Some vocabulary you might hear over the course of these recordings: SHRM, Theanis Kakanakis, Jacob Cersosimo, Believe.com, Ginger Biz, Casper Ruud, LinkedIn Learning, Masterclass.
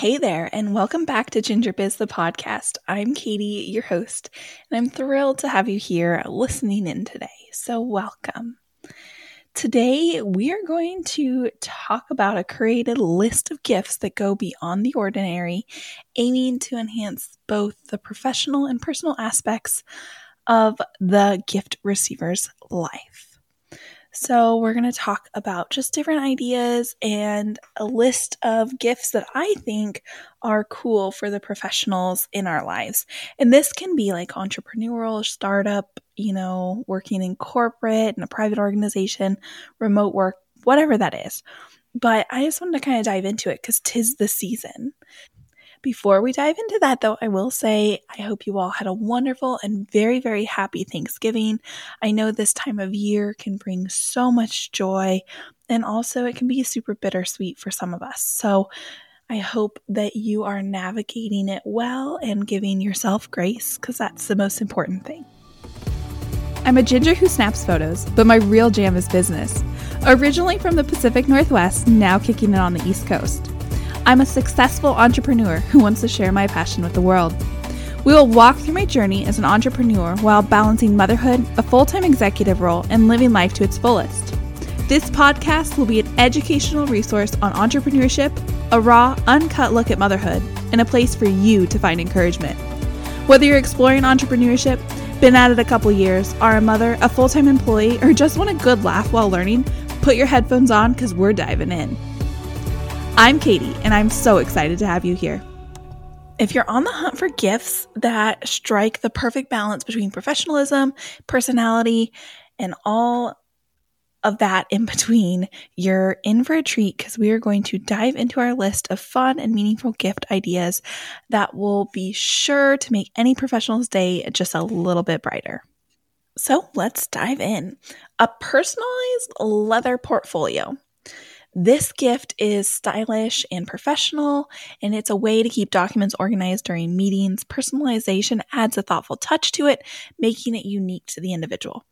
Hey there, and welcome back to Ginger Biz, the podcast. I'm Katie, your host, and I'm thrilled to have you here listening in today. So welcome. Today, we are going to talk about a created list of gifts that go beyond the ordinary, aiming to enhance both the professional and personal aspects of the gift receiver's life. So we're going to talk about just different ideas and a list of gifts that I think are cool for the professionals in our lives. And this can be like entrepreneurial, startup, working in corporate, in a private organization, remote work, whatever that is. But I just wanted to kind of dive into it because 'tis the season. Before we dive into that, though, I will say I hope you all had a wonderful and very, very happy Thanksgiving. I know this time of year can bring so much joy, and also it can be super bittersweet for some of us. So I hope that you are navigating it well and giving yourself grace, because that's the most important thing. I'm a ginger who snaps photos, but my real jam is business. Originally from the Pacific Northwest, now kicking it on the East Coast. I'm a successful entrepreneur who wants to share my passion with the world. We will walk through my journey as an entrepreneur while balancing motherhood, a full-time executive role, and living life to its fullest. This podcast will be an educational resource on entrepreneurship, a raw, uncut look at motherhood, and a place for you to find encouragement. Whether you're exploring entrepreneurship, been at it a couple years, are a mother, a full-time employee, or just want a good laugh while learning, put your headphones on because we're diving in. I'm Katie, and I'm so excited to have you here. If you're on the hunt for gifts that strike the perfect balance between professionalism, personality, and all of that in between, you're in for a treat because we are going to dive into our list of fun and meaningful gift ideas that will be sure to make any professional's day just a little bit brighter. So let's dive in. A personalized leather portfolio. This gift is stylish and professional, and it's a way to keep documents organized during meetings. Personalization adds a thoughtful touch to it, making it unique to the individual.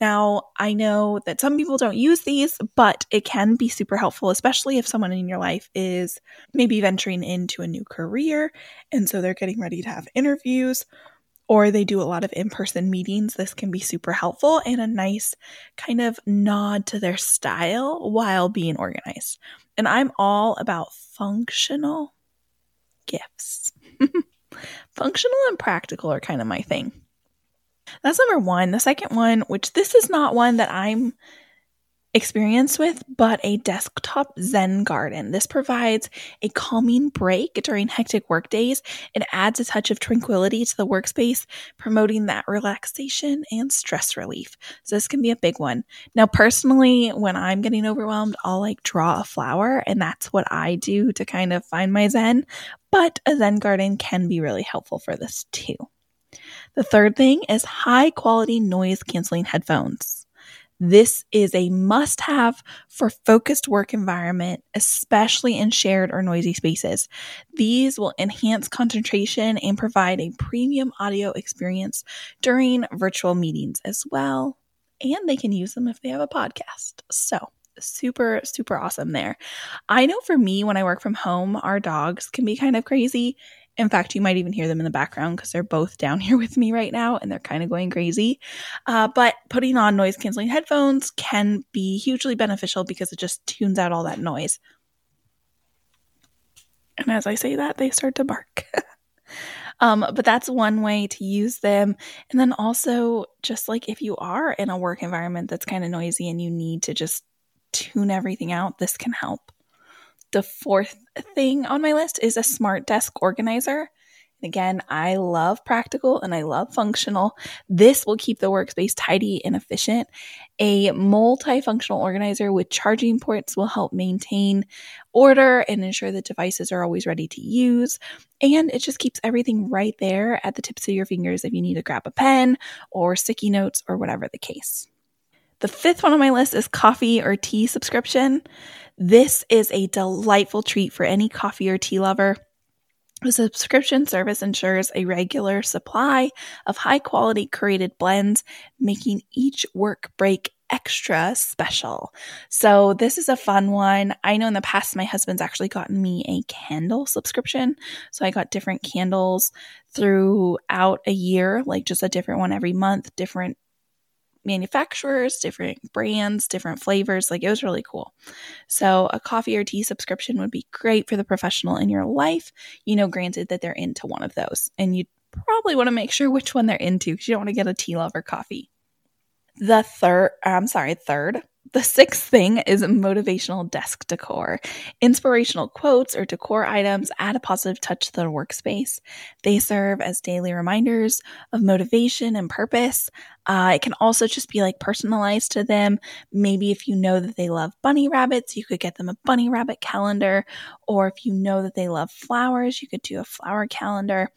Now, I know that some people don't use these, but it can be super helpful, especially if someone in your life is maybe venturing into a new career, and so they're getting ready to have interviews, or they do a lot of in-person meetings. This can be super helpful and a nice kind of nod to their style while being organized. And I'm all about functional gifts. Functional and practical are kind of my thing. That's number one. The second one, which this is not one that I'm experienced with, but a desktop Zen garden. This provides a calming break during hectic work days. It adds a touch of tranquility to the workspace, promoting that relaxation and stress relief. So this can be a big one. Now, personally, when I'm getting overwhelmed, I'll draw a flower, and that's what I do to kind of find my Zen. But a Zen garden can be really helpful for this too. The third thing is high quality noise canceling headphones. This is a must-have for focused work environment, especially in shared or noisy spaces. These will enhance concentration and provide a premium audio experience during virtual meetings as well. And they can use them if they have a podcast. So super, super awesome there. I know for me, when I work from home, our dogs can be kind of crazy. In fact, you might even hear them in the background because they're both down here with me right now and they're kind of going crazy. But putting on noise-canceling headphones can be hugely beneficial because it just tunes out all that noise. And as I say that, they start to bark. But that's one way to use them. And then also, just if you are in a work environment that's kind of noisy and you need to just tune everything out, this can help. The fourth thing on my list is a smart desk organizer. And again, I love practical and I love functional. This will keep the workspace tidy and efficient. A multifunctional organizer with charging ports will help maintain order and ensure that devices are always ready to use. And it just keeps everything right there at the tips of your fingers if you need to grab a pen or sticky notes or whatever the case. The fifth one on my list is coffee or tea subscription. This is a delightful treat for any coffee or tea lover. The subscription service ensures a regular supply of high-quality curated blends, making each work break extra special. So this is a fun one. I know in the past, my husband's actually gotten me a candle subscription. So I got different candles throughout a year, like just a different one every month, different manufacturers, different brands, different flavors. Like it was really cool. So a coffee or tea subscription would be great for the professional in your life. You know, granted that they're into one of those and you probably want to make sure which one they're into because you don't want to get a tea lover coffee. The sixth thing is motivational desk decor. Inspirational quotes or decor items add a positive touch to the workspace. They serve as daily reminders of motivation and purpose. It can also just be like personalized to them. Maybe if you know that they love bunny rabbits, you could get them a bunny rabbit calendar. Or if you know that they love flowers, you could do a flower calendar.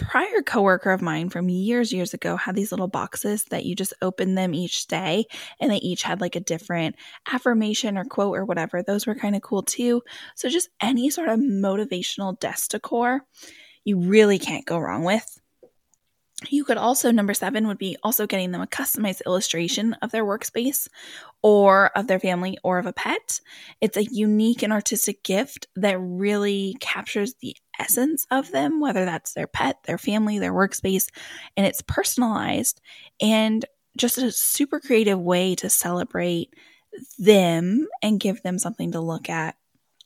Prior coworker of mine from years ago had these little boxes that you just open them each day and they each had like a different affirmation or quote or whatever. Those were kind of cool too. So just any sort of motivational desk decor, you really can't go wrong with. You could also, number 7 would be also getting them a customized illustration of their workspace or of their family or of a pet. It's a unique and artistic gift that really captures the essence of them, whether that's their pet, their family, their workspace, and it's personalized and just a super creative way to celebrate them and give them something to look at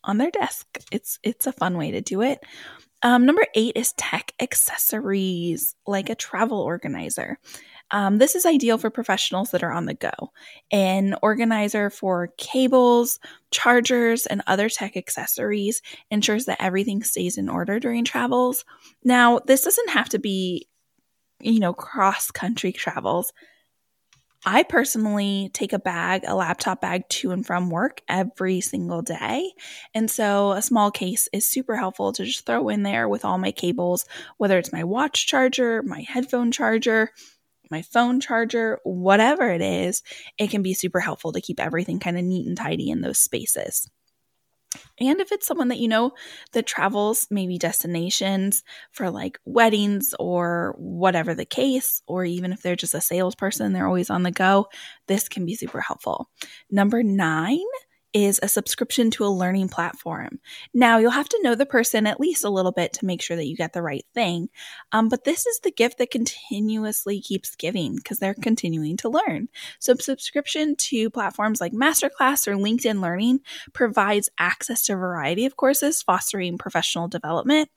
on their desk. It's a fun way to do it. Number 8 is tech accessories, like a travel organizer. This is ideal for professionals that are on the go. An organizer for cables, chargers, and other tech accessories ensures that everything stays in order during travels. Now, this doesn't have to be, cross-country travels. I personally take a laptop bag to and from work every single day. And so a small case is super helpful to just throw in there with all my cables, whether it's my watch charger, my headphone charger, my phone charger, whatever it is, it can be super helpful to keep everything kind of neat and tidy in those spaces. And if it's someone that you know that travels, maybe destinations for like weddings or whatever the case, or even if they're just a salesperson, they're always on the go, this can be super helpful. Number 9 is a subscription to a learning platform. Now, you'll have to know the person at least a little bit to make sure that you get the right thing. But this is the gift that continuously keeps giving because they're continuing to learn. So subscription to platforms like Masterclass or LinkedIn Learning provides access to a variety of courses, fostering professional development.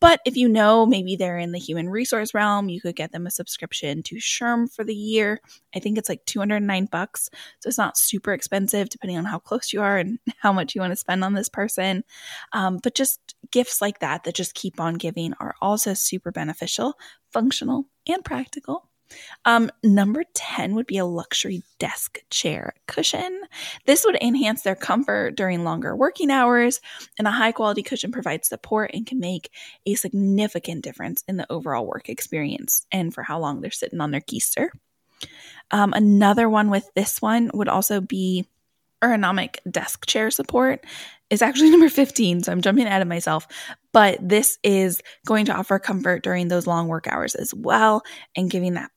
But if you know maybe they're in the human resource realm, you could get them a subscription to SHRM for the year. I think it's like $209. So it's not super expensive depending on how close you are and how much you want to spend on this person. But just gifts like that just keep on giving are also super beneficial, functional, and practical. Number 10 would be a luxury desk chair cushion. This would enhance their comfort during longer working hours, and a high-quality cushion provides support and can make a significant difference in the overall work experience and for how long they're sitting on their keister. Another one with this one would also be ergonomic desk chair support is actually number 15, so I'm jumping ahead of myself, but this is going to offer comfort during those long work hours as well and giving that,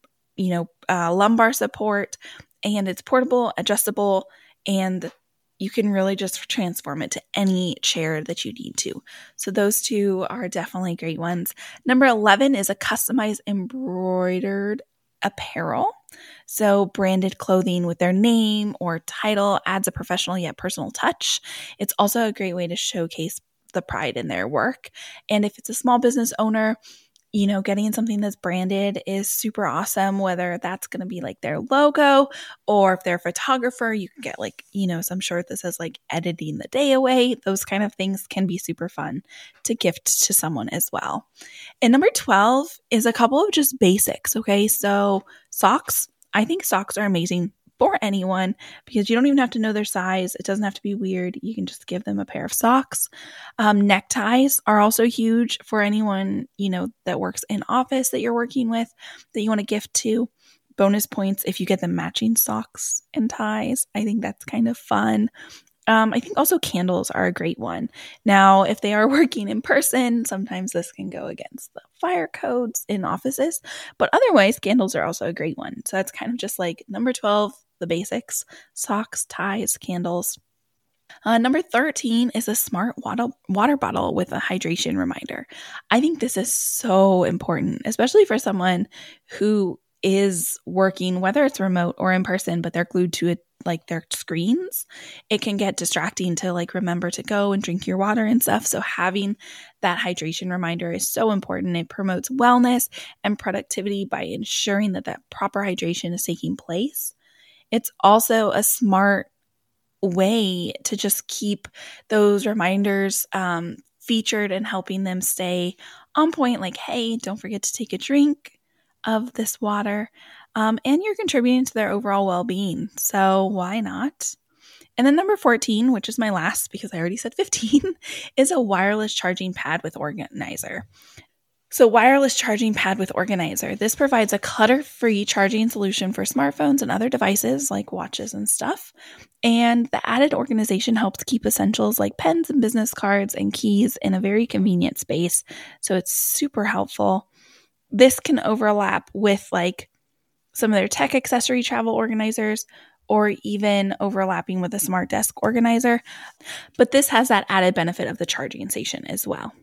lumbar support, and it's portable, adjustable, and you can really just transform it to any chair that you need to. So those two are definitely great ones. Number 11 is a customized embroidered apparel. So branded clothing with their name or title adds a professional yet personal touch. It's also a great way to showcase the pride in their work. And if it's a small business owner, getting something that's branded is super awesome, whether that's going to be like their logo or if they're a photographer, you can get some shirt that says like editing the day away. Those kind of things can be super fun to gift to someone as well. And number 12 is a couple of just basics. Okay. So socks, I think socks are amazing for anyone because you don't even have to know their size. It doesn't have to be weird. You can just give them a pair of socks. Neckties are also huge for anyone, that works in office that you're working with that you want to gift to. Bonus points if you get them matching socks and ties. I think that's kind of fun. I think also candles are a great one. Now, if they are working in person, sometimes this can go against the fire codes in offices, but otherwise candles are also a great one. So that's kind of just like number 12, the basics: socks, ties, candles. Number 13 is a smart water bottle with a hydration reminder. I think this is so important, especially for someone who is working, whether it's remote or in person, but they're glued to it, like their screens. It can get distracting to like remember to go and drink your water and stuff. So having that hydration reminder is so important. It promotes wellness and productivity by ensuring that that proper hydration is taking place. It's also a smart way to just keep those reminders featured and helping them stay on point. Like, hey, don't forget to take a drink of this water. And you're contributing to their overall well-being. So why not? And then number 14, which is my last because I already said 15, is a wireless charging pad with organizer. So wireless charging pad with organizer. This provides a clutter-free charging solution for smartphones and other devices like watches and stuff. And the added organization helps keep essentials like pens and business cards and keys in a very convenient space. So it's super helpful. This can overlap with like some of their tech accessory travel organizers, or even overlapping with a smart desk organizer. But this has that added benefit of the charging station as well.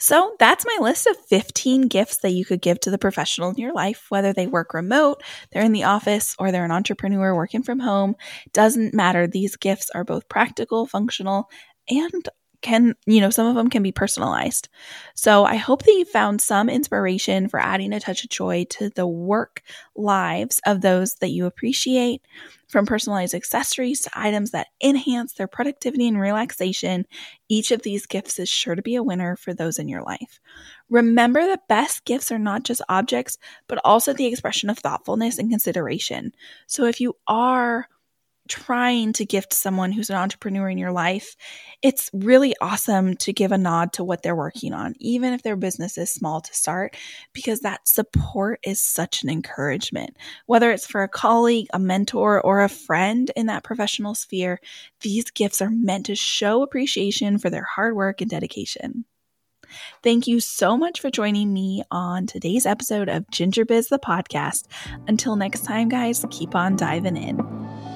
So that's my list of 15 gifts that you could give to the professional in your life, whether they work remote, they're in the office, or they're an entrepreneur working from home. Doesn't matter. These gifts are both practical, functional, and can, you know, some of them can be personalized. So I hope that you found some inspiration for adding a touch of joy to the work lives of those that you appreciate, from personalized accessories to items that enhance their productivity and relaxation. Each of these gifts is sure to be a winner for those in your life. Remember that best gifts are not just objects, but also the expression of thoughtfulness and consideration. So if you are trying to gift someone who's an entrepreneur in your life, it's really awesome to give a nod to what they're working on, even if their business is small to start, because that support is such an encouragement. Whether it's for a colleague, a mentor, or a friend in that professional sphere, these gifts are meant to show appreciation for their hard work and dedication. Thank you so much for joining me on today's episode of Ginger Biz, the podcast. Until next time, guys, keep on diving in.